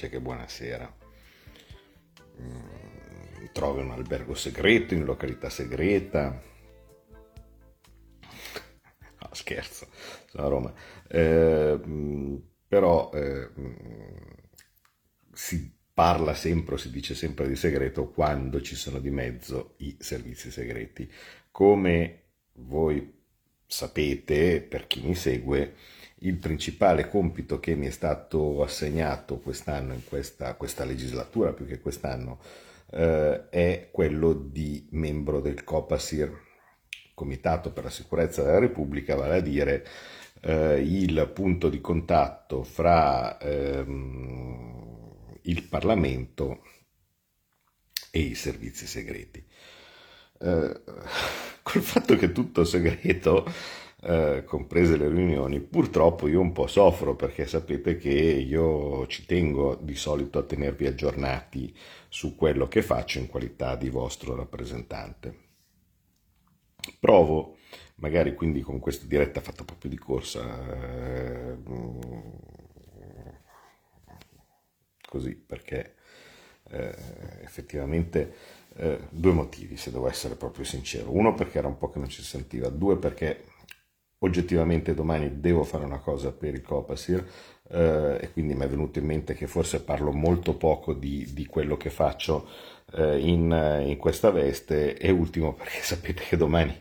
Che buonasera. Trovi un albergo segreto in località segreta. No, scherzo, sono a Roma. Però si parla sempre o si dice sempre di segreto quando ci sono di mezzo i servizi segreti. Come voi sapete, per chi mi segue, il principale compito che mi è stato assegnato quest'anno, in questa legislatura più che quest'anno, è quello di membro del COPASIR, Comitato per la Sicurezza della Repubblica, vale a dire il punto di contatto fra il Parlamento e i servizi segreti. Col fatto che tutto segreto, comprese le riunioni, purtroppo io un po' soffro, perché sapete che io ci tengo di solito a tenervi aggiornati su quello che faccio in qualità di vostro rappresentante. Provo, magari quindi con questa diretta fatta proprio di corsa, così, perché effettivamente... due motivi, se devo essere proprio sincero. Uno, perché era un po' che non ci sentiva. Due, perché oggettivamente domani devo fare una cosa per il Copasir, e quindi mi è venuto in mente che forse parlo molto poco di quello che faccio in questa veste. E ultimo, perché sapete che domani,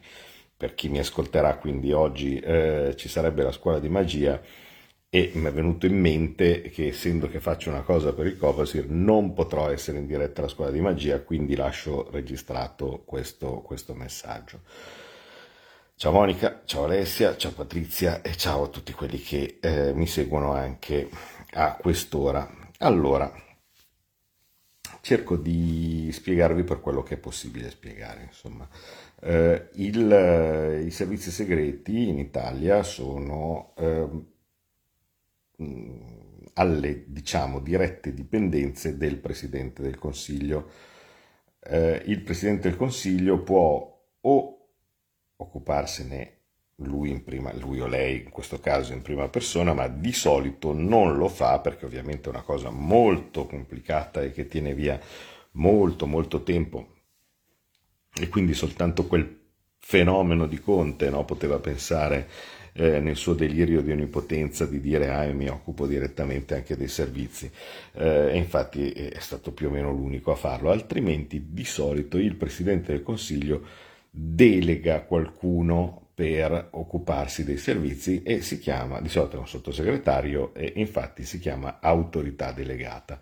per chi mi ascolterà, quindi oggi, ci sarebbe la Scuola di Magia, e mi è venuto in mente che, essendo che faccio una cosa per il Copasir, non potrò essere in diretta alla Scuola di Magia, quindi lascio registrato questo messaggio. Ciao Monica, ciao Alessia, ciao Patrizia e ciao a tutti quelli che mi seguono anche a quest'ora. Allora, cerco di spiegarvi per quello che è possibile spiegare, insomma. I servizi segreti in Italia sono... alle, diciamo, dirette dipendenze del Presidente del Consiglio. Il Presidente del Consiglio può o occuparsene lui o lei, in questo caso in prima persona, ma di solito non lo fa, perché ovviamente è una cosa molto complicata e che tiene via molto molto tempo, e quindi soltanto quel fenomeno di Conte, no, poteva pensare nel suo delirio di onnipotenza di dire: ah, mi occupo direttamente anche dei servizi, e infatti è stato più o meno l'unico a farlo. Altrimenti di solito il Presidente del Consiglio delega qualcuno per occuparsi dei servizi, e si chiama, di solito è un sottosegretario, e infatti si chiama autorità delegata.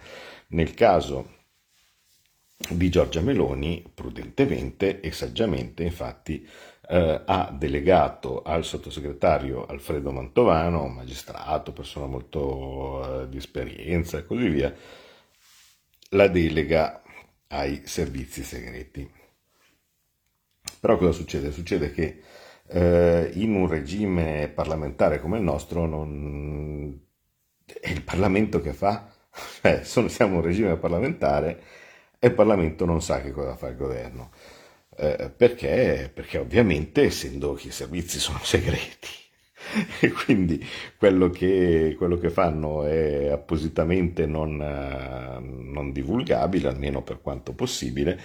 Nel caso di Giorgia Meloni, prudentemente e saggiamente, infatti, ha delegato al sottosegretario Alfredo Mantovano, magistrato, persona molto di esperienza e così via, la delega ai servizi segreti. Però cosa succede? Succede che in un regime parlamentare come il nostro non... è il Parlamento che fa, siamo un regime parlamentare, e il Parlamento non sa che cosa fa il governo. Perché ovviamente, essendo che i servizi sono segreti, e quindi quello che fanno è appositamente non divulgabile, almeno per quanto possibile,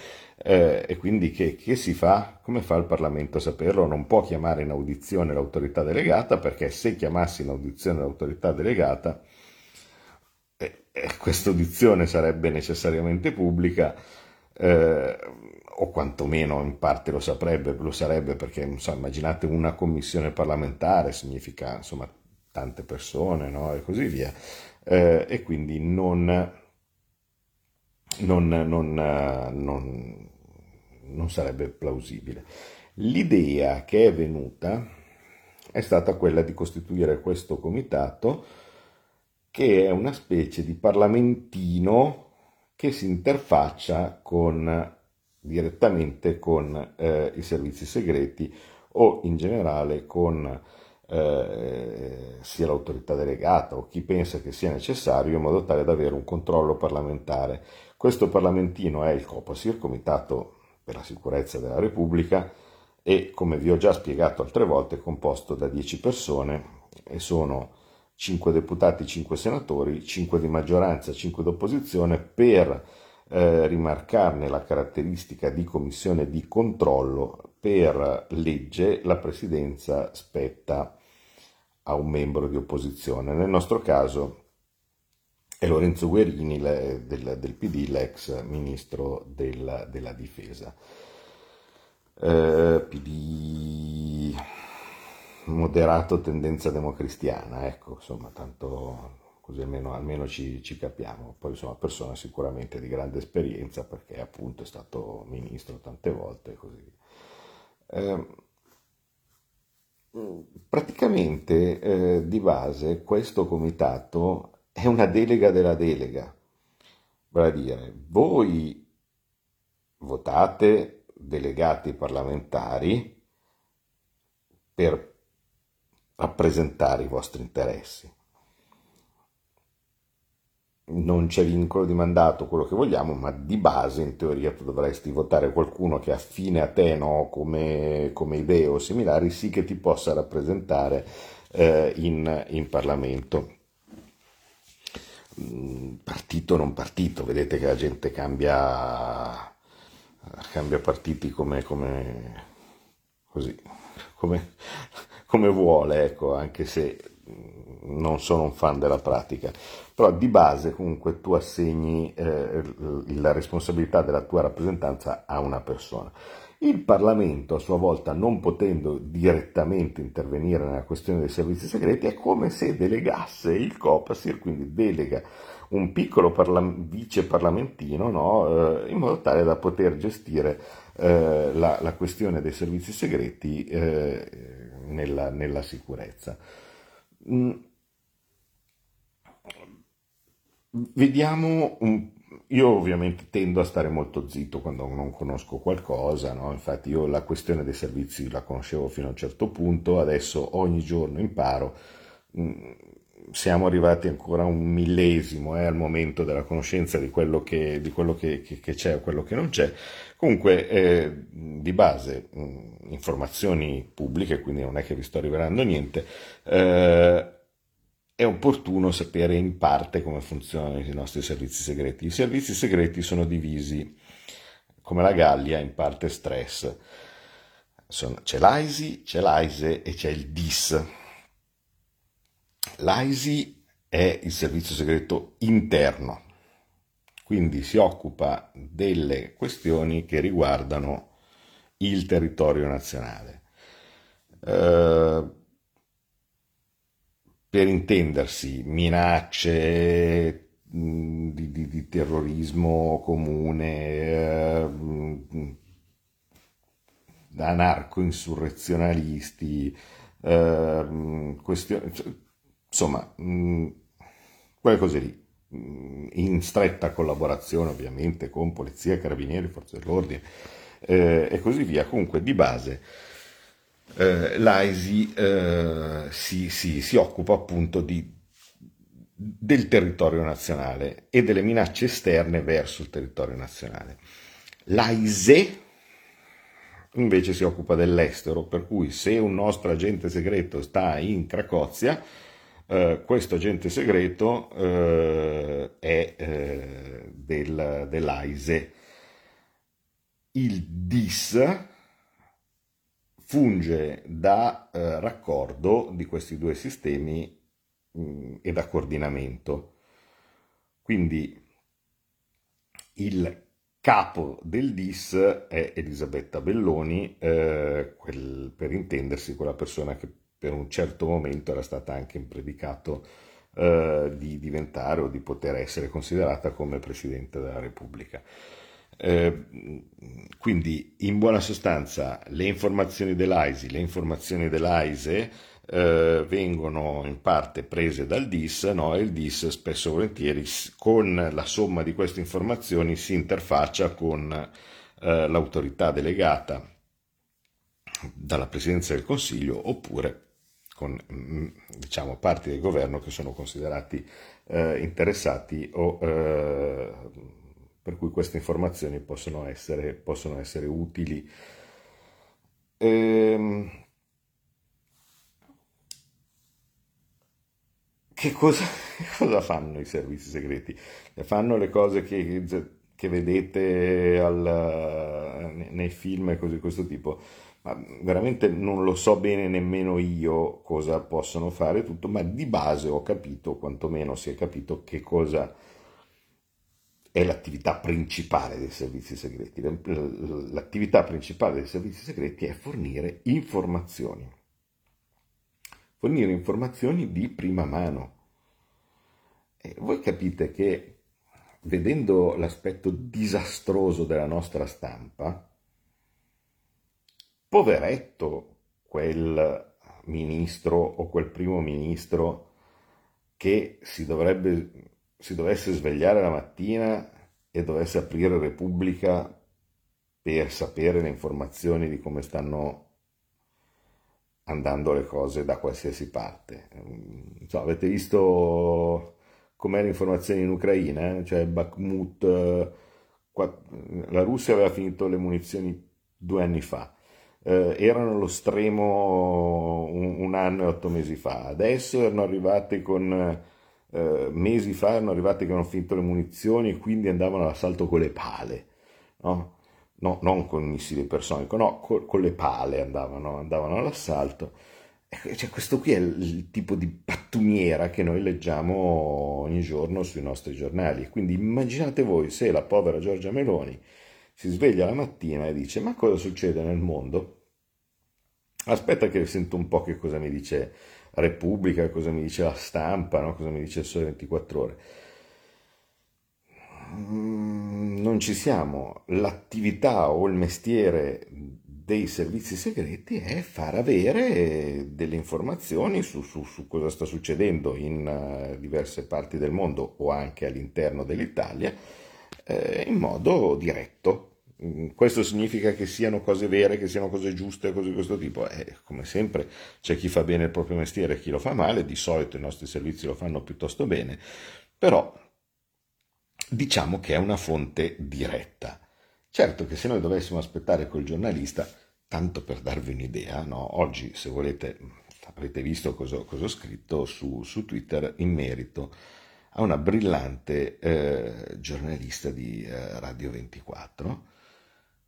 e quindi che si fa? Come fa il Parlamento a saperlo? Non può chiamare in audizione l'autorità delegata, perché se chiamasse in audizione l'autorità delegata, questa audizione sarebbe necessariamente pubblica, o quantomeno in parte lo sarebbe, perché non so, immaginate una commissione parlamentare, significa insomma tante persone, no? E così via, e quindi non non sarebbe plausibile. L'idea che è venuta è stata quella di costituire questo comitato, che è una specie di parlamentino che si interfaccia direttamente con i servizi segreti o in generale con sia l'autorità delegata o chi pensa che sia necessario, in modo tale da avere un controllo parlamentare. Questo parlamentino è il COPASIR, Comitato per la Sicurezza della Repubblica, e come vi ho già spiegato altre volte è composto da 10 persone e sono 5 deputati, 5 senatori, 5 di maggioranza, 5 d'opposizione, per rimarcarne la caratteristica di commissione di controllo. Per legge la presidenza spetta a un membro di opposizione, nel nostro caso è Lorenzo Guerini del PD, l'ex ministro della difesa, PD moderato tendenza democristiana, ecco, insomma, tanto così almeno ci capiamo. Poi insomma, persona sicuramente di grande esperienza, perché appunto è stato ministro tante volte, così. Praticamente di base questo comitato è una delega della delega, vale a dire voi votate delegati parlamentari per rappresentare i vostri interessi. Non c'è vincolo di mandato, quello che vogliamo, ma di base in teoria tu dovresti votare qualcuno che affine a te, no, come idee o similari, sì che ti possa rappresentare in Parlamento. Partito non partito, vedete che la gente cambia partiti come così, come vuole, ecco, anche se non sono un fan della pratica, però di base comunque tu assegni la responsabilità della tua rappresentanza a una persona. Il Parlamento a sua volta, non potendo direttamente intervenire nella questione dei servizi segreti, è come se delegasse il COPASIR, quindi delega un piccolo vice parlamentino, no? In modo tale da poter gestire la questione dei servizi segreti nella sicurezza. Vediamo, io ovviamente tendo a stare molto zitto quando non conosco qualcosa, no? Infatti io la questione dei servizi la conoscevo fino a un certo punto, adesso ogni giorno imparo, siamo arrivati ancora a un millesimo al momento della conoscenza di quello che c'è o quello che non c'è. Comunque di base informazioni pubbliche, quindi non è che vi sto rivelando niente, è opportuno sapere in parte come funzionano i nostri servizi segreti. I servizi segreti sono divisi, come la Gallia, in parte stress. C'è l'AISI, c'è l'AISE e c'è il DIS. L'AISI è il servizio segreto interno, quindi si occupa delle questioni che riguardano il territorio nazionale. Per intendersi, minacce di terrorismo comune, anarco-insurrezionalisti, questioni, insomma, quelle cose lì, in stretta collaborazione ovviamente con polizia, carabinieri, forze dell'ordine e così via. Comunque di base l'AISI si occupa appunto del territorio nazionale e delle minacce esterne verso il territorio nazionale. L'AISE invece si occupa dell'estero, per cui se un nostro agente segreto sta in Cracozia, questo agente segreto è dell'AISE. Il DIS funge da raccordo di questi due sistemi e da coordinamento. Quindi il capo del DIS è Elisabetta Belloni, per intendersi quella persona che per un certo momento era stata anche in predicato di diventare o di poter essere considerata come Presidente della Repubblica. Quindi in buona sostanza le informazioni dell'AISI, le informazioni dell'AISE vengono in parte prese dal DIS, no? E il DIS spesso e volentieri con la somma di queste informazioni si interfaccia con l'autorità delegata dalla Presidenza del Consiglio oppure con diciamo parti del governo che sono considerati interessati o per cui queste informazioni possono essere utili. Che cosa fanno i servizi segreti? Fanno le cose che vedete nei film e cose di questo tipo, ma veramente non lo so bene nemmeno io cosa possono fare tutto, ma di base ho capito, quantomeno si è capito, che cosa è l'attività principale dei servizi segreti. L'attività principale dei servizi segreti è fornire informazioni di prima mano. E voi capite che, vedendo l'aspetto disastroso della nostra stampa, poveretto quel ministro o quel primo ministro che si dovesse svegliare la mattina e dovesse aprire Repubblica per sapere le informazioni di come stanno andando le cose da qualsiasi parte. Insomma, avete visto com'è l'informazione in Ucraina? Cioè Bakhmut, la Russia aveva finito le munizioni 2 anni fa, erano allo stremo 1 anno e 8 mesi fa, adesso erano arrivate con mesi fa che hanno finito le munizioni e quindi andavano all'assalto con le pale, no? No, non con missili personico, no, con le pale andavano all'assalto. Cioè, questo qui è il tipo di pattumiera che noi leggiamo ogni giorno sui nostri giornali. Quindi immaginate voi se la povera Giorgia Meloni si sveglia la mattina e dice: ma cosa succede nel mondo? Aspetta che sento un po' che cosa mi dice Repubblica, cosa mi dice la stampa, no? Cosa mi dice il Sole 24 Ore. Non ci siamo. L'attività o il mestiere dei servizi segreti è far avere delle informazioni su cosa sta succedendo in diverse parti del mondo o anche all'interno dell'Italia in modo diretto. Questo significa che siano cose vere, che siano cose giuste, cose di questo tipo. Come sempre c'è chi fa bene il proprio mestiere e chi lo fa male. Di solito i nostri servizi lo fanno piuttosto bene, però diciamo che è una fonte diretta. Certo che se noi dovessimo aspettare col giornalista, tanto per darvi un'idea, no? Oggi, se volete, avete visto cosa ho scritto su Twitter in merito a una brillante giornalista di Radio 24,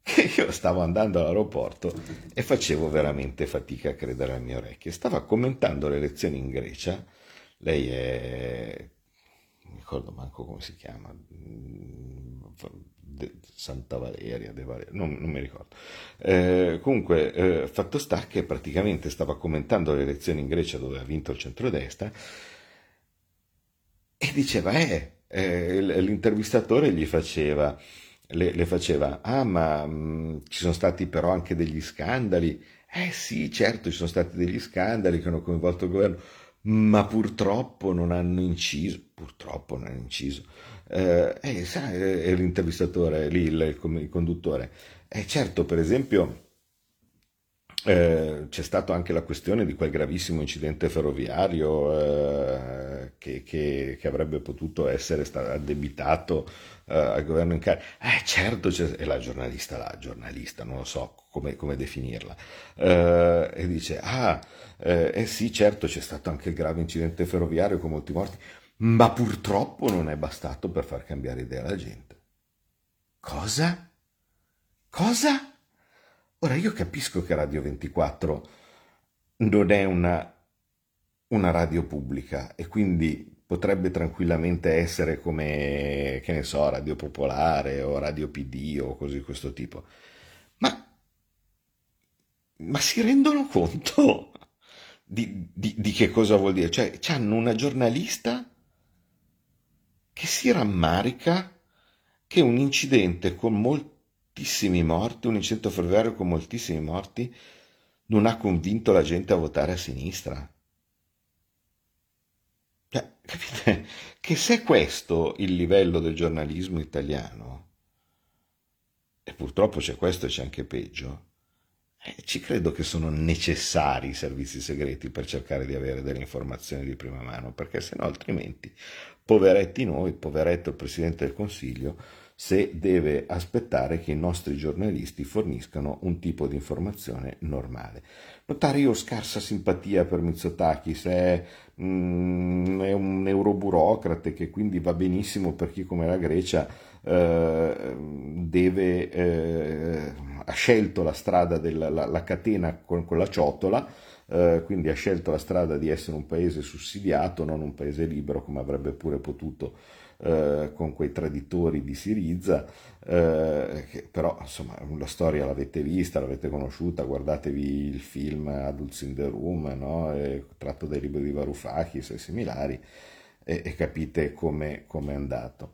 che io stavo andando all'aeroporto e facevo veramente fatica a credere alle mie orecchie. Stava commentando le elezioni in Grecia, lei è... non ricordo manco come si chiama, Santa Valeria, De Valeria, non mi ricordo. Comunque, fatto sta che praticamente stava commentando le elezioni in Grecia dove ha vinto il centrodestra e diceva, l'intervistatore gli faceva, le faceva, ci sono stati però anche degli scandali. Sì, certo, ci sono stati degli scandali che hanno coinvolto il governo, ma purtroppo non hanno inciso. E l'intervistatore lì, il conduttore, certo, per esempio c'è stata anche la questione di quel gravissimo incidente ferroviario che avrebbe potuto essere addebitato al governo in carica. Certo, e la giornalista, non lo so come definirla, e dice sì, certo, c'è stato anche il grave incidente ferroviario con molti morti, ma purtroppo non è bastato per far cambiare idea alla gente. Cosa? Ora, io capisco che Radio 24 non è una radio pubblica e quindi potrebbe tranquillamente essere come, che ne so, Radio Popolare o Radio PD o cose di questo tipo, ma si rendono conto di che cosa vuol dire? Cioè, hanno una giornalista che si rammarica che un incidente con moltissimi morti, un incidente ferroviario con moltissimi morti, non ha convinto la gente a votare a sinistra. Capite? Che se è questo il livello del giornalismo italiano, e purtroppo c'è questo e c'è anche peggio, ci credo che sono necessari i servizi segreti per cercare di avere delle informazioni di prima mano, perché se no altrimenti, poveretti noi, poveretto il Presidente del Consiglio, se deve aspettare che i nostri giornalisti forniscano un tipo di informazione normale. Notare io scarsa simpatia per Mitsotakis, è un euroburocrate che quindi va benissimo per chi come la Grecia ha scelto la strada della catena con la ciotola, quindi ha scelto la strada di essere un paese sussidiato, non un paese libero come avrebbe pure potuto con quei traditori di Siriza, che però insomma la storia l'avete vista, l'avete conosciuta, guardatevi il film Adults in the Room, no? Tratto dai libri di Varoufakis e similari, e capite come è andato.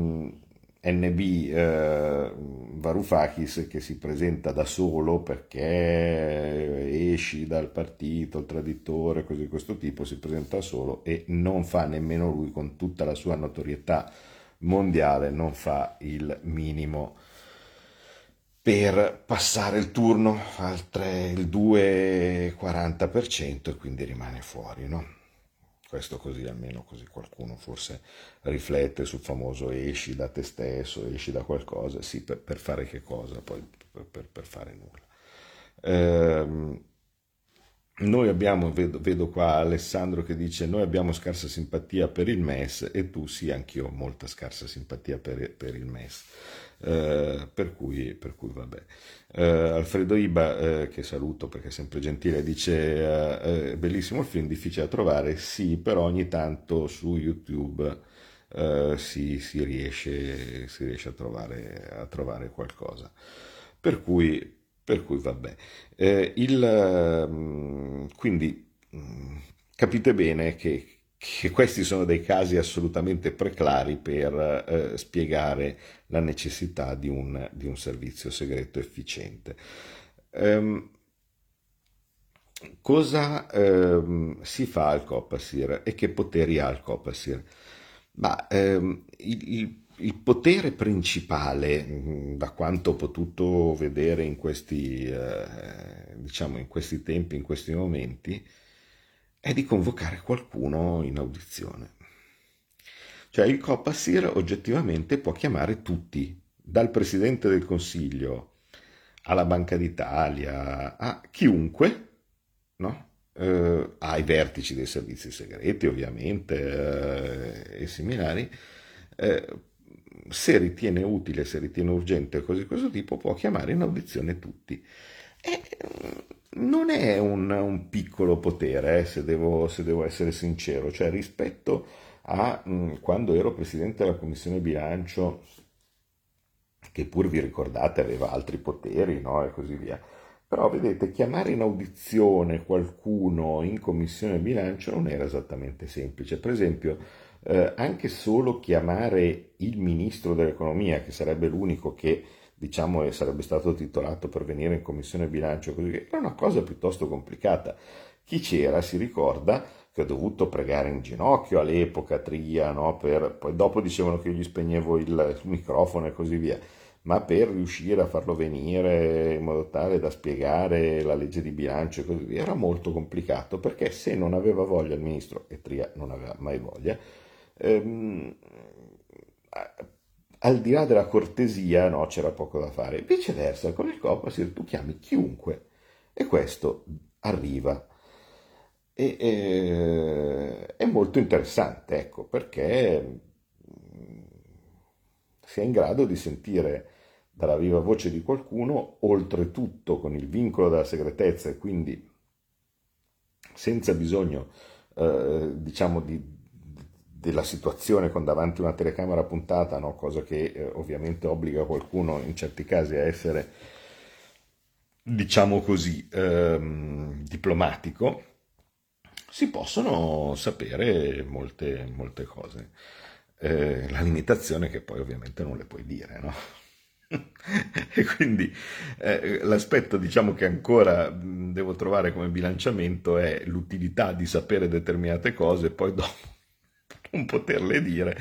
Varoufakis che si presenta da solo perché esci dal partito, il traditore, cose di questo tipo, si presenta da solo e non fa nemmeno lui, con tutta la sua notorietà mondiale, non fa il minimo per passare il turno al 2,40% e quindi rimane fuori, no? Questo così, almeno così qualcuno forse riflette sul famoso esci da te stesso, esci da qualcosa, sì, per fare che cosa? Poi per fare nulla. Noi abbiamo, vedo qua Alessandro che dice, noi abbiamo scarsa simpatia per il MES, e tu sì, anch'io ho molta scarsa simpatia per il MES. Per cui vabbè. Alfredo Iba, che saluto perché è sempre gentile, dice bellissimo il film, difficile da trovare, sì, però ogni tanto su YouTube si riesce a trovare qualcosa, per cui vabbè. Quindi capite bene che questi sono dei casi assolutamente preclari per spiegare la necessità di un servizio segreto efficiente. Cosa si fa al Copasir e che poteri ha il Copasir? Il potere principale, da quanto ho potuto vedere in questi, diciamo, in questi tempi, in questi momenti, è di convocare qualcuno in audizione. Cioè il COPASIR oggettivamente può chiamare tutti, dal Presidente del Consiglio alla Banca d'Italia, a chiunque, no? Ai vertici dei servizi segreti ovviamente, e similari, se ritiene utile, se ritiene urgente, cose di questo tipo, può chiamare in audizione tutti. Non è un piccolo potere, se devo essere sincero, cioè rispetto a quando ero presidente della Commissione Bilancio, che pur vi ricordate aveva altri poteri, no? E così via, però vedete, chiamare in audizione qualcuno in Commissione Bilancio non era esattamente semplice. Per esempio, anche solo chiamare il Ministro dell'Economia, che sarebbe l'unico che, diciamo, sarebbe stato titolato per venire in Commissione Bilancio, così, era una cosa piuttosto complicata. Chi c'era si ricorda che ho dovuto pregare in ginocchio all'epoca Tria, no? Poi dopo dicevano che io gli spegnevo il microfono e così via, ma per riuscire a farlo venire in modo tale da spiegare la legge di bilancio e così via, era molto complicato, perché se non aveva voglia il ministro, e Tria non aveva mai voglia, al di là della cortesia, no, c'era poco da fare. Viceversa, con il Copasir tu chiami chiunque e questo arriva. È molto interessante, ecco, perché si è in grado di sentire dalla viva voce di qualcuno, oltretutto con il vincolo della segretezza e quindi senza bisogno, diciamo, della situazione con davanti una telecamera puntata, no? Cosa che ovviamente obbliga qualcuno in certi casi a essere, diciamo così, diplomatico. Si possono sapere molte cose. La limitazione che poi ovviamente non le puoi dire, no? E quindi l'aspetto, diciamo, che ancora devo trovare come bilanciamento è l'utilità di sapere determinate cose e poi dopo non poterle dire.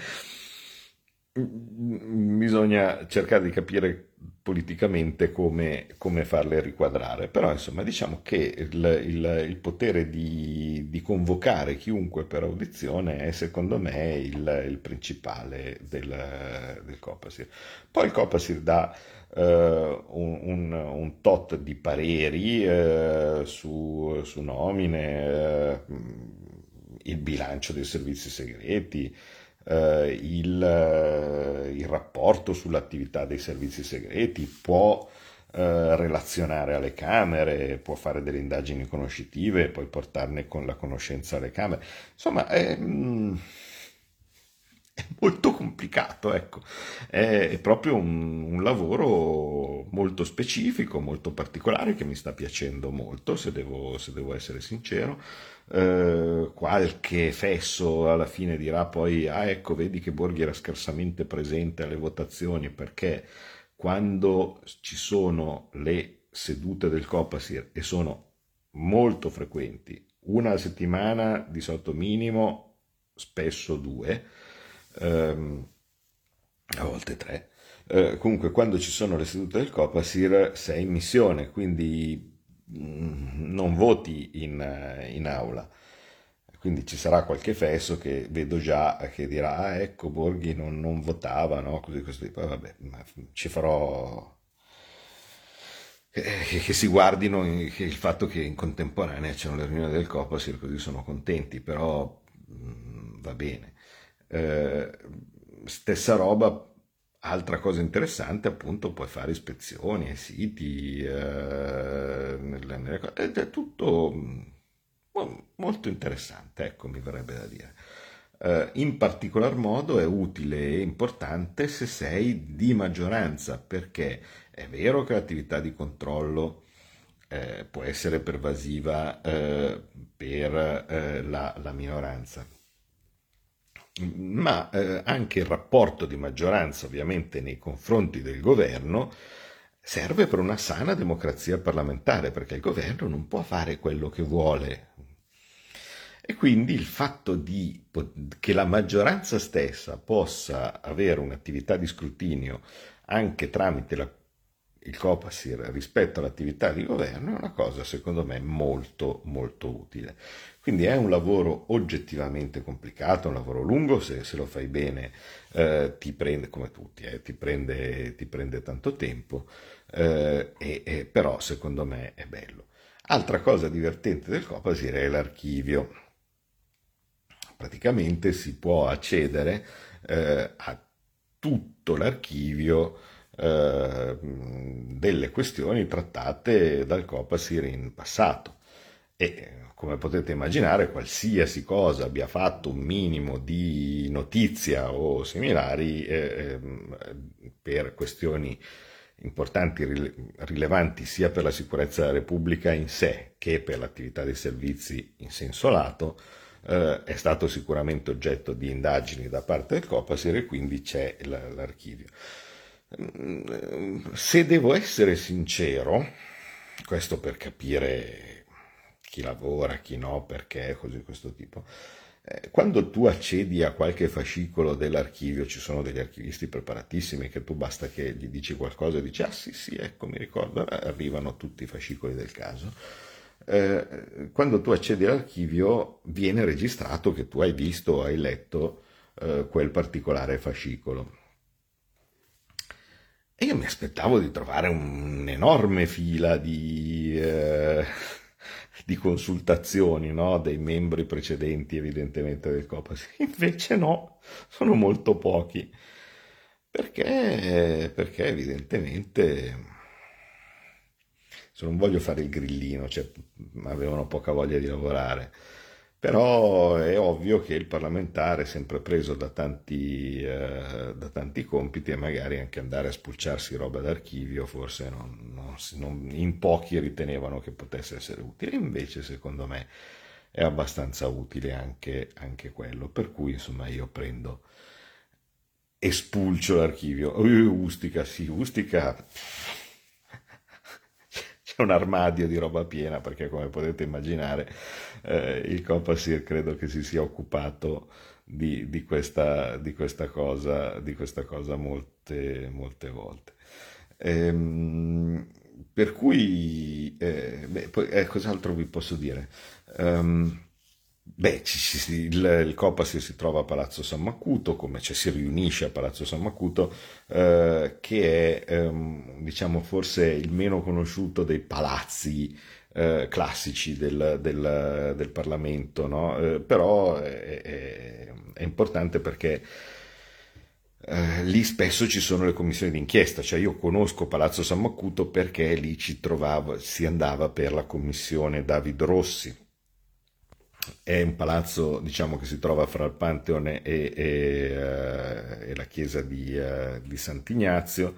Bisogna cercare di capire politicamente come farle riquadrare, però insomma diciamo che il potere di convocare chiunque per audizione è secondo me il principale del Copasir. Poi il Copasir dà un tot di pareri su nomine, il bilancio dei servizi segreti, il rapporto sull'attività dei servizi segreti, può relazionare alle camere, può fare delle indagini conoscitive, poi portarne con la conoscenza alle camere. Insomma è molto complicato, ecco, è proprio un lavoro molto specifico, molto particolare, che mi sta piacendo molto, se devo essere sincero. Qualche fesso alla fine dirà poi: ah, ecco, vedi che Borghi era scarsamente presente alle votazioni, perché quando ci sono le sedute del Copasir, e sono molto frequenti, una settimana di sotto minimo, spesso due, a volte tre, comunque quando ci sono le sedute del Copasir sei in missione, quindi non voti in aula, quindi ci sarà qualche fesso che vedo già che dirà: ah, ecco, Borghi non votava, no? Così. Poi vabbè, ma ci farò che si guardino che il fatto che in contemporanea c'erano le riunioni del Copasir, così sono contenti, però va bene. Stessa roba. Altra cosa interessante, appunto, puoi fare ispezioni ai siti, è tutto molto interessante, ecco, mi verrebbe da dire. In particolar modo è utile e importante se sei di maggioranza, perché è vero che l'attività di controllo può essere pervasiva per la minoranza, ma anche il rapporto di maggioranza ovviamente nei confronti del governo serve per una sana democrazia parlamentare, perché il governo non può fare quello che vuole, e quindi il fatto che la maggioranza stessa possa avere un'attività di scrutinio anche tramite il Copasir rispetto all'attività di governo è una cosa secondo me molto molto utile. Quindi è un lavoro oggettivamente complicato, un lavoro lungo, se lo fai bene ti prende, come tutti, ti prende tanto tempo, però secondo me è bello. Altra cosa divertente del Copasir è l'archivio. Praticamente si può accedere a tutto l'archivio delle questioni trattate dal Copasir in passato, e come potete immaginare qualsiasi cosa abbia fatto un minimo di notizia o similari per questioni importanti, rilevanti sia per la sicurezza della Repubblica in sé che per l'attività dei servizi in senso lato, è stato sicuramente oggetto di indagini da parte del Copasir, e quindi c'è l'archivio. Se devo essere sincero, questo per capire chi lavora, chi no, perché, cose di questo tipo, Quando tu accedi a qualche fascicolo dell'archivio, ci sono degli archivisti preparatissimi che tu basta che gli dici qualcosa e dici ah sì sì ecco mi ricordo, arrivano tutti i fascicoli del caso. Quando tu accedi all'archivio viene registrato che tu hai visto o hai letto quel particolare fascicolo. E io mi aspettavo di trovare un'enorme fila di consultazioni, no? Dei membri precedenti evidentemente del COPASIR. Invece no, sono molto pochi, perché evidentemente, se non voglio fare il grillino, cioè avevano poca voglia di lavorare, però è ovvio che il parlamentare è sempre preso da tanti compiti e magari anche andare a spulciarsi roba d'archivio forse in pochi ritenevano che potesse essere utile, invece secondo me è abbastanza utile anche quello, per cui insomma io prendo e spulcio l'archivio. Ustica, sì, Ustica un armadio di roba piena, perché come potete immaginare il COPASIR credo che si sia occupato di questa cosa molte volte, per cui poi, cos'altro vi posso dire? Il COPASIR si trova a Palazzo San Macuto, si riunisce a Palazzo San Macuto, che è diciamo forse il meno conosciuto dei palazzi classici del Parlamento, no? Però è importante perché lì spesso ci sono le commissioni d'inchiesta, cioè io conosco Palazzo San Macuto perché lì si andava per la commissione David Rossi. È un palazzo diciamo che si trova fra il Pantheon e la chiesa di Sant'Ignazio,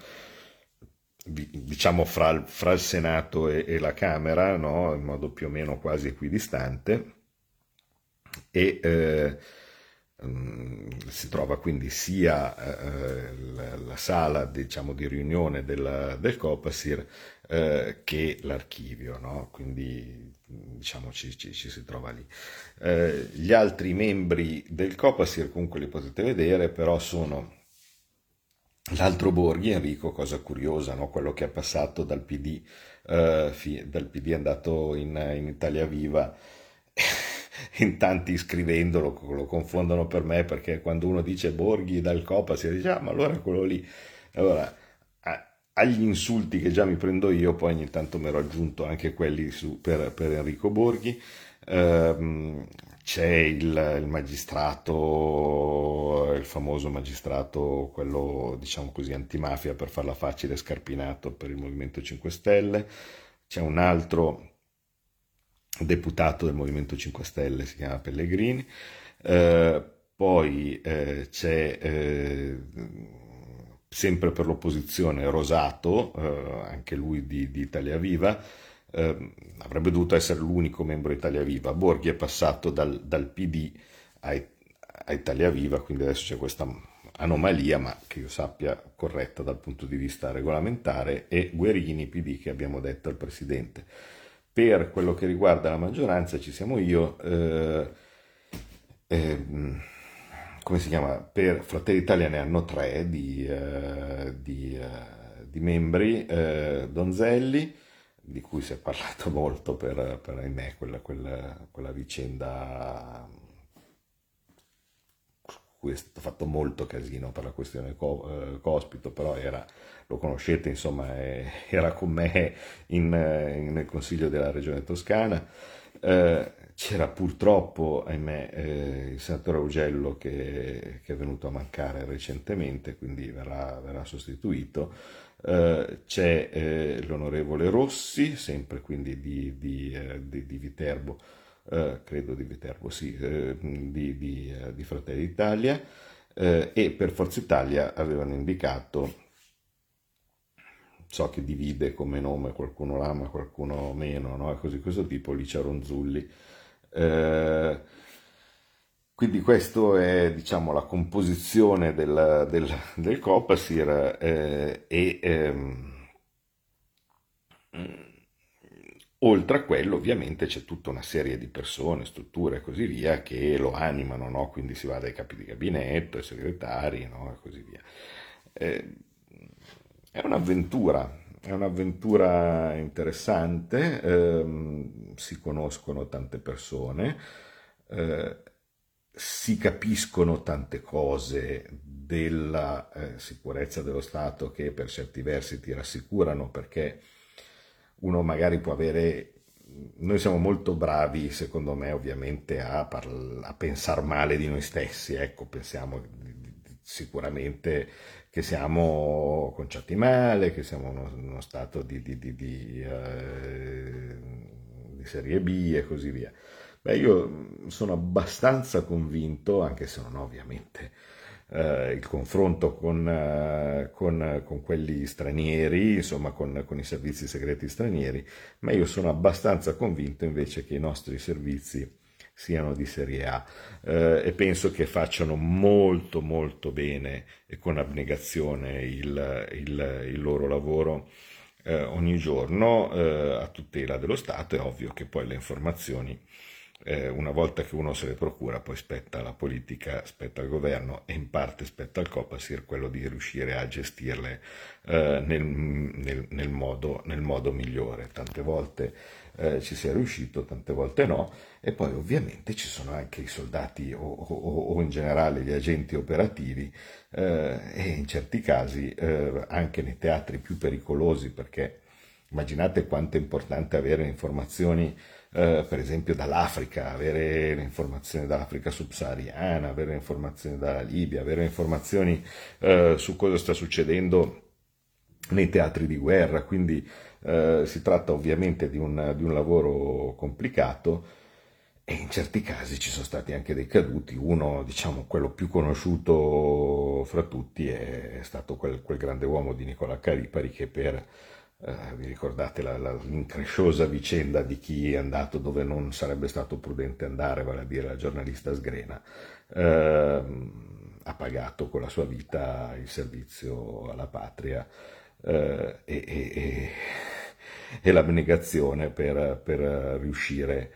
diciamo fra il Senato e la Camera, no? In modo più o meno quasi equidistante, e si trova quindi sia la sala diciamo di riunione del COPASIR che l'archivio, no? Quindi diciamo ci si trova lì. Gli altri membri del COPASIR comunque li potete vedere, però sono l'altro Borghi, Enrico, cosa curiosa, no? Quello che è passato dal PD è andato in Italia Viva. In tanti scrivendolo lo confondono per me, perché quando uno dice Borghi dal COPASIR dice ah ma allora quello lì, allora agli insulti che già mi prendo io poi ogni tanto mi ero aggiunto anche quelli per Enrico Borghi. C'è il magistrato, il famoso magistrato, quello diciamo così antimafia per farla facile, Scarpinato per il Movimento 5 Stelle, c'è un altro deputato del Movimento 5 Stelle, si chiama Pellegrini, poi c'è sempre per l'opposizione Rosato, anche lui di Italia Viva, avrebbe dovuto essere l'unico membro Italia Viva. Borghi è passato dal PD a Italia Viva, quindi adesso c'è questa anomalia, ma che io sappia corretta dal punto di vista regolamentare, e Guerini PD, che abbiamo detto al Presidente. Per quello che riguarda la maggioranza ci siamo io, come si chiama? Per Fratelli d'Italia ne hanno tre di membri, Donzelli, di cui si è parlato molto per ahimè quella vicenda su cui è stato fatto molto casino per la questione Cospito, però lo conoscete, insomma, era con me nel Consiglio della Regione Toscana. C'era purtroppo, ahimè, il senatore Augello che è venuto a mancare recentemente, quindi verrà sostituito. C'è l'onorevole Rossi, sempre quindi di Viterbo, credo di Viterbo, sì, di Fratelli d'Italia, e per Forza Italia avevano indicato, so che divide come nome, qualcuno l'ama, qualcuno meno, no? E così questo tipo, Licia Ronzulli. Quindi questo è, diciamo, la composizione del COPASIR, e Oltre a quello, ovviamente, c'è tutta una serie di persone, strutture e così via che lo animano, no? Quindi si va dai capi di gabinetto, ai segretari, no? E così via. È un'avventura interessante, si conoscono tante persone, si capiscono tante cose della sicurezza dello Stato che per certi versi ti rassicurano, perché uno magari può avere... Noi siamo molto bravi, secondo me, ovviamente, a pensare male di noi stessi. Ecco, pensiamo sicuramente che siamo conciati male, che siamo uno stato di serie B e così via. Beh, io sono abbastanza convinto, anche se non ho ovviamente il confronto con quelli stranieri, insomma con i servizi segreti stranieri, ma io sono abbastanza convinto invece che i nostri servizi siano di serie A, e penso che facciano molto molto bene e con abnegazione il loro lavoro ogni giorno a tutela dello Stato. È ovvio che poi le informazioni, una volta che uno se le procura, poi spetta alla politica, spetta al governo e in parte spetta al Copasir quello di riuscire a gestirle nel modo migliore. Tante volte ci si è riuscito, tante volte no, e poi ovviamente ci sono anche i soldati o in generale gli agenti operativi, e in certi casi anche nei teatri più pericolosi, perché immaginate quanto è importante avere informazioni per esempio dall'Africa, avere le informazioni dall'Africa subsahariana, avere le informazioni dalla Libia, avere le informazioni su cosa sta succedendo nei teatri di guerra. Quindi si tratta ovviamente di un lavoro complicato, e in certi casi ci sono stati anche dei caduti. Uno, diciamo, quello più conosciuto fra tutti è stato quel grande uomo di Nicola Calipari, che per... vi ricordate l'incresciosa vicenda di chi è andato dove non sarebbe stato prudente andare, vale a dire la giornalista Sgrena, ha pagato con la sua vita il servizio alla patria e l'abnegazione per riuscire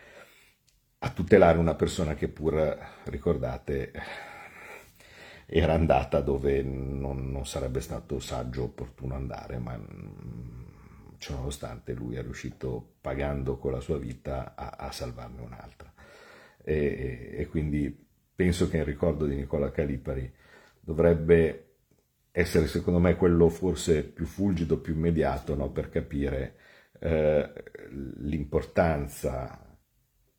a tutelare una persona che, pur ricordate, era andata dove non sarebbe stato saggio opportuno andare, ma ciononostante lui è riuscito, pagando con la sua vita, a salvarne un'altra, e quindi penso che il ricordo di Nicola Calipari dovrebbe essere, secondo me, quello forse più fulgido, più immediato, no? Per capire l'importanza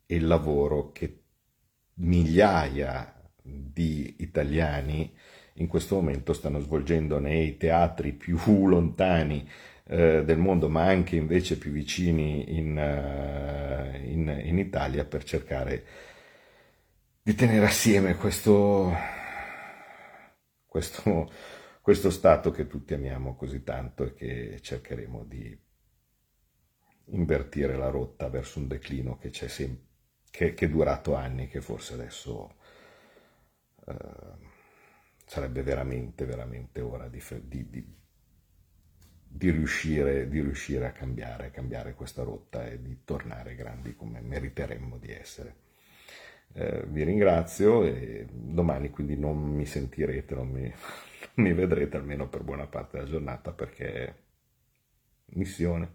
e il lavoro che migliaia di italiani in questo momento stanno svolgendo nei teatri più lontani del mondo, ma anche invece più vicini in Italia, per cercare di tenere assieme questo Stato che tutti amiamo così tanto, e che cercheremo di invertire la rotta verso un declino che c'è che è durato anni, che forse adesso sarebbe veramente veramente ora di riuscire a cambiare questa rotta e di tornare grandi come meriteremmo di essere. Vi ringrazio, e domani quindi non mi sentirete, non mi vedrete almeno per buona parte della giornata, perché missione.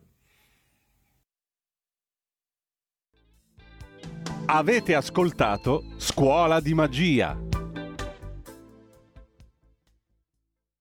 Avete ascoltato Scuola di Magia.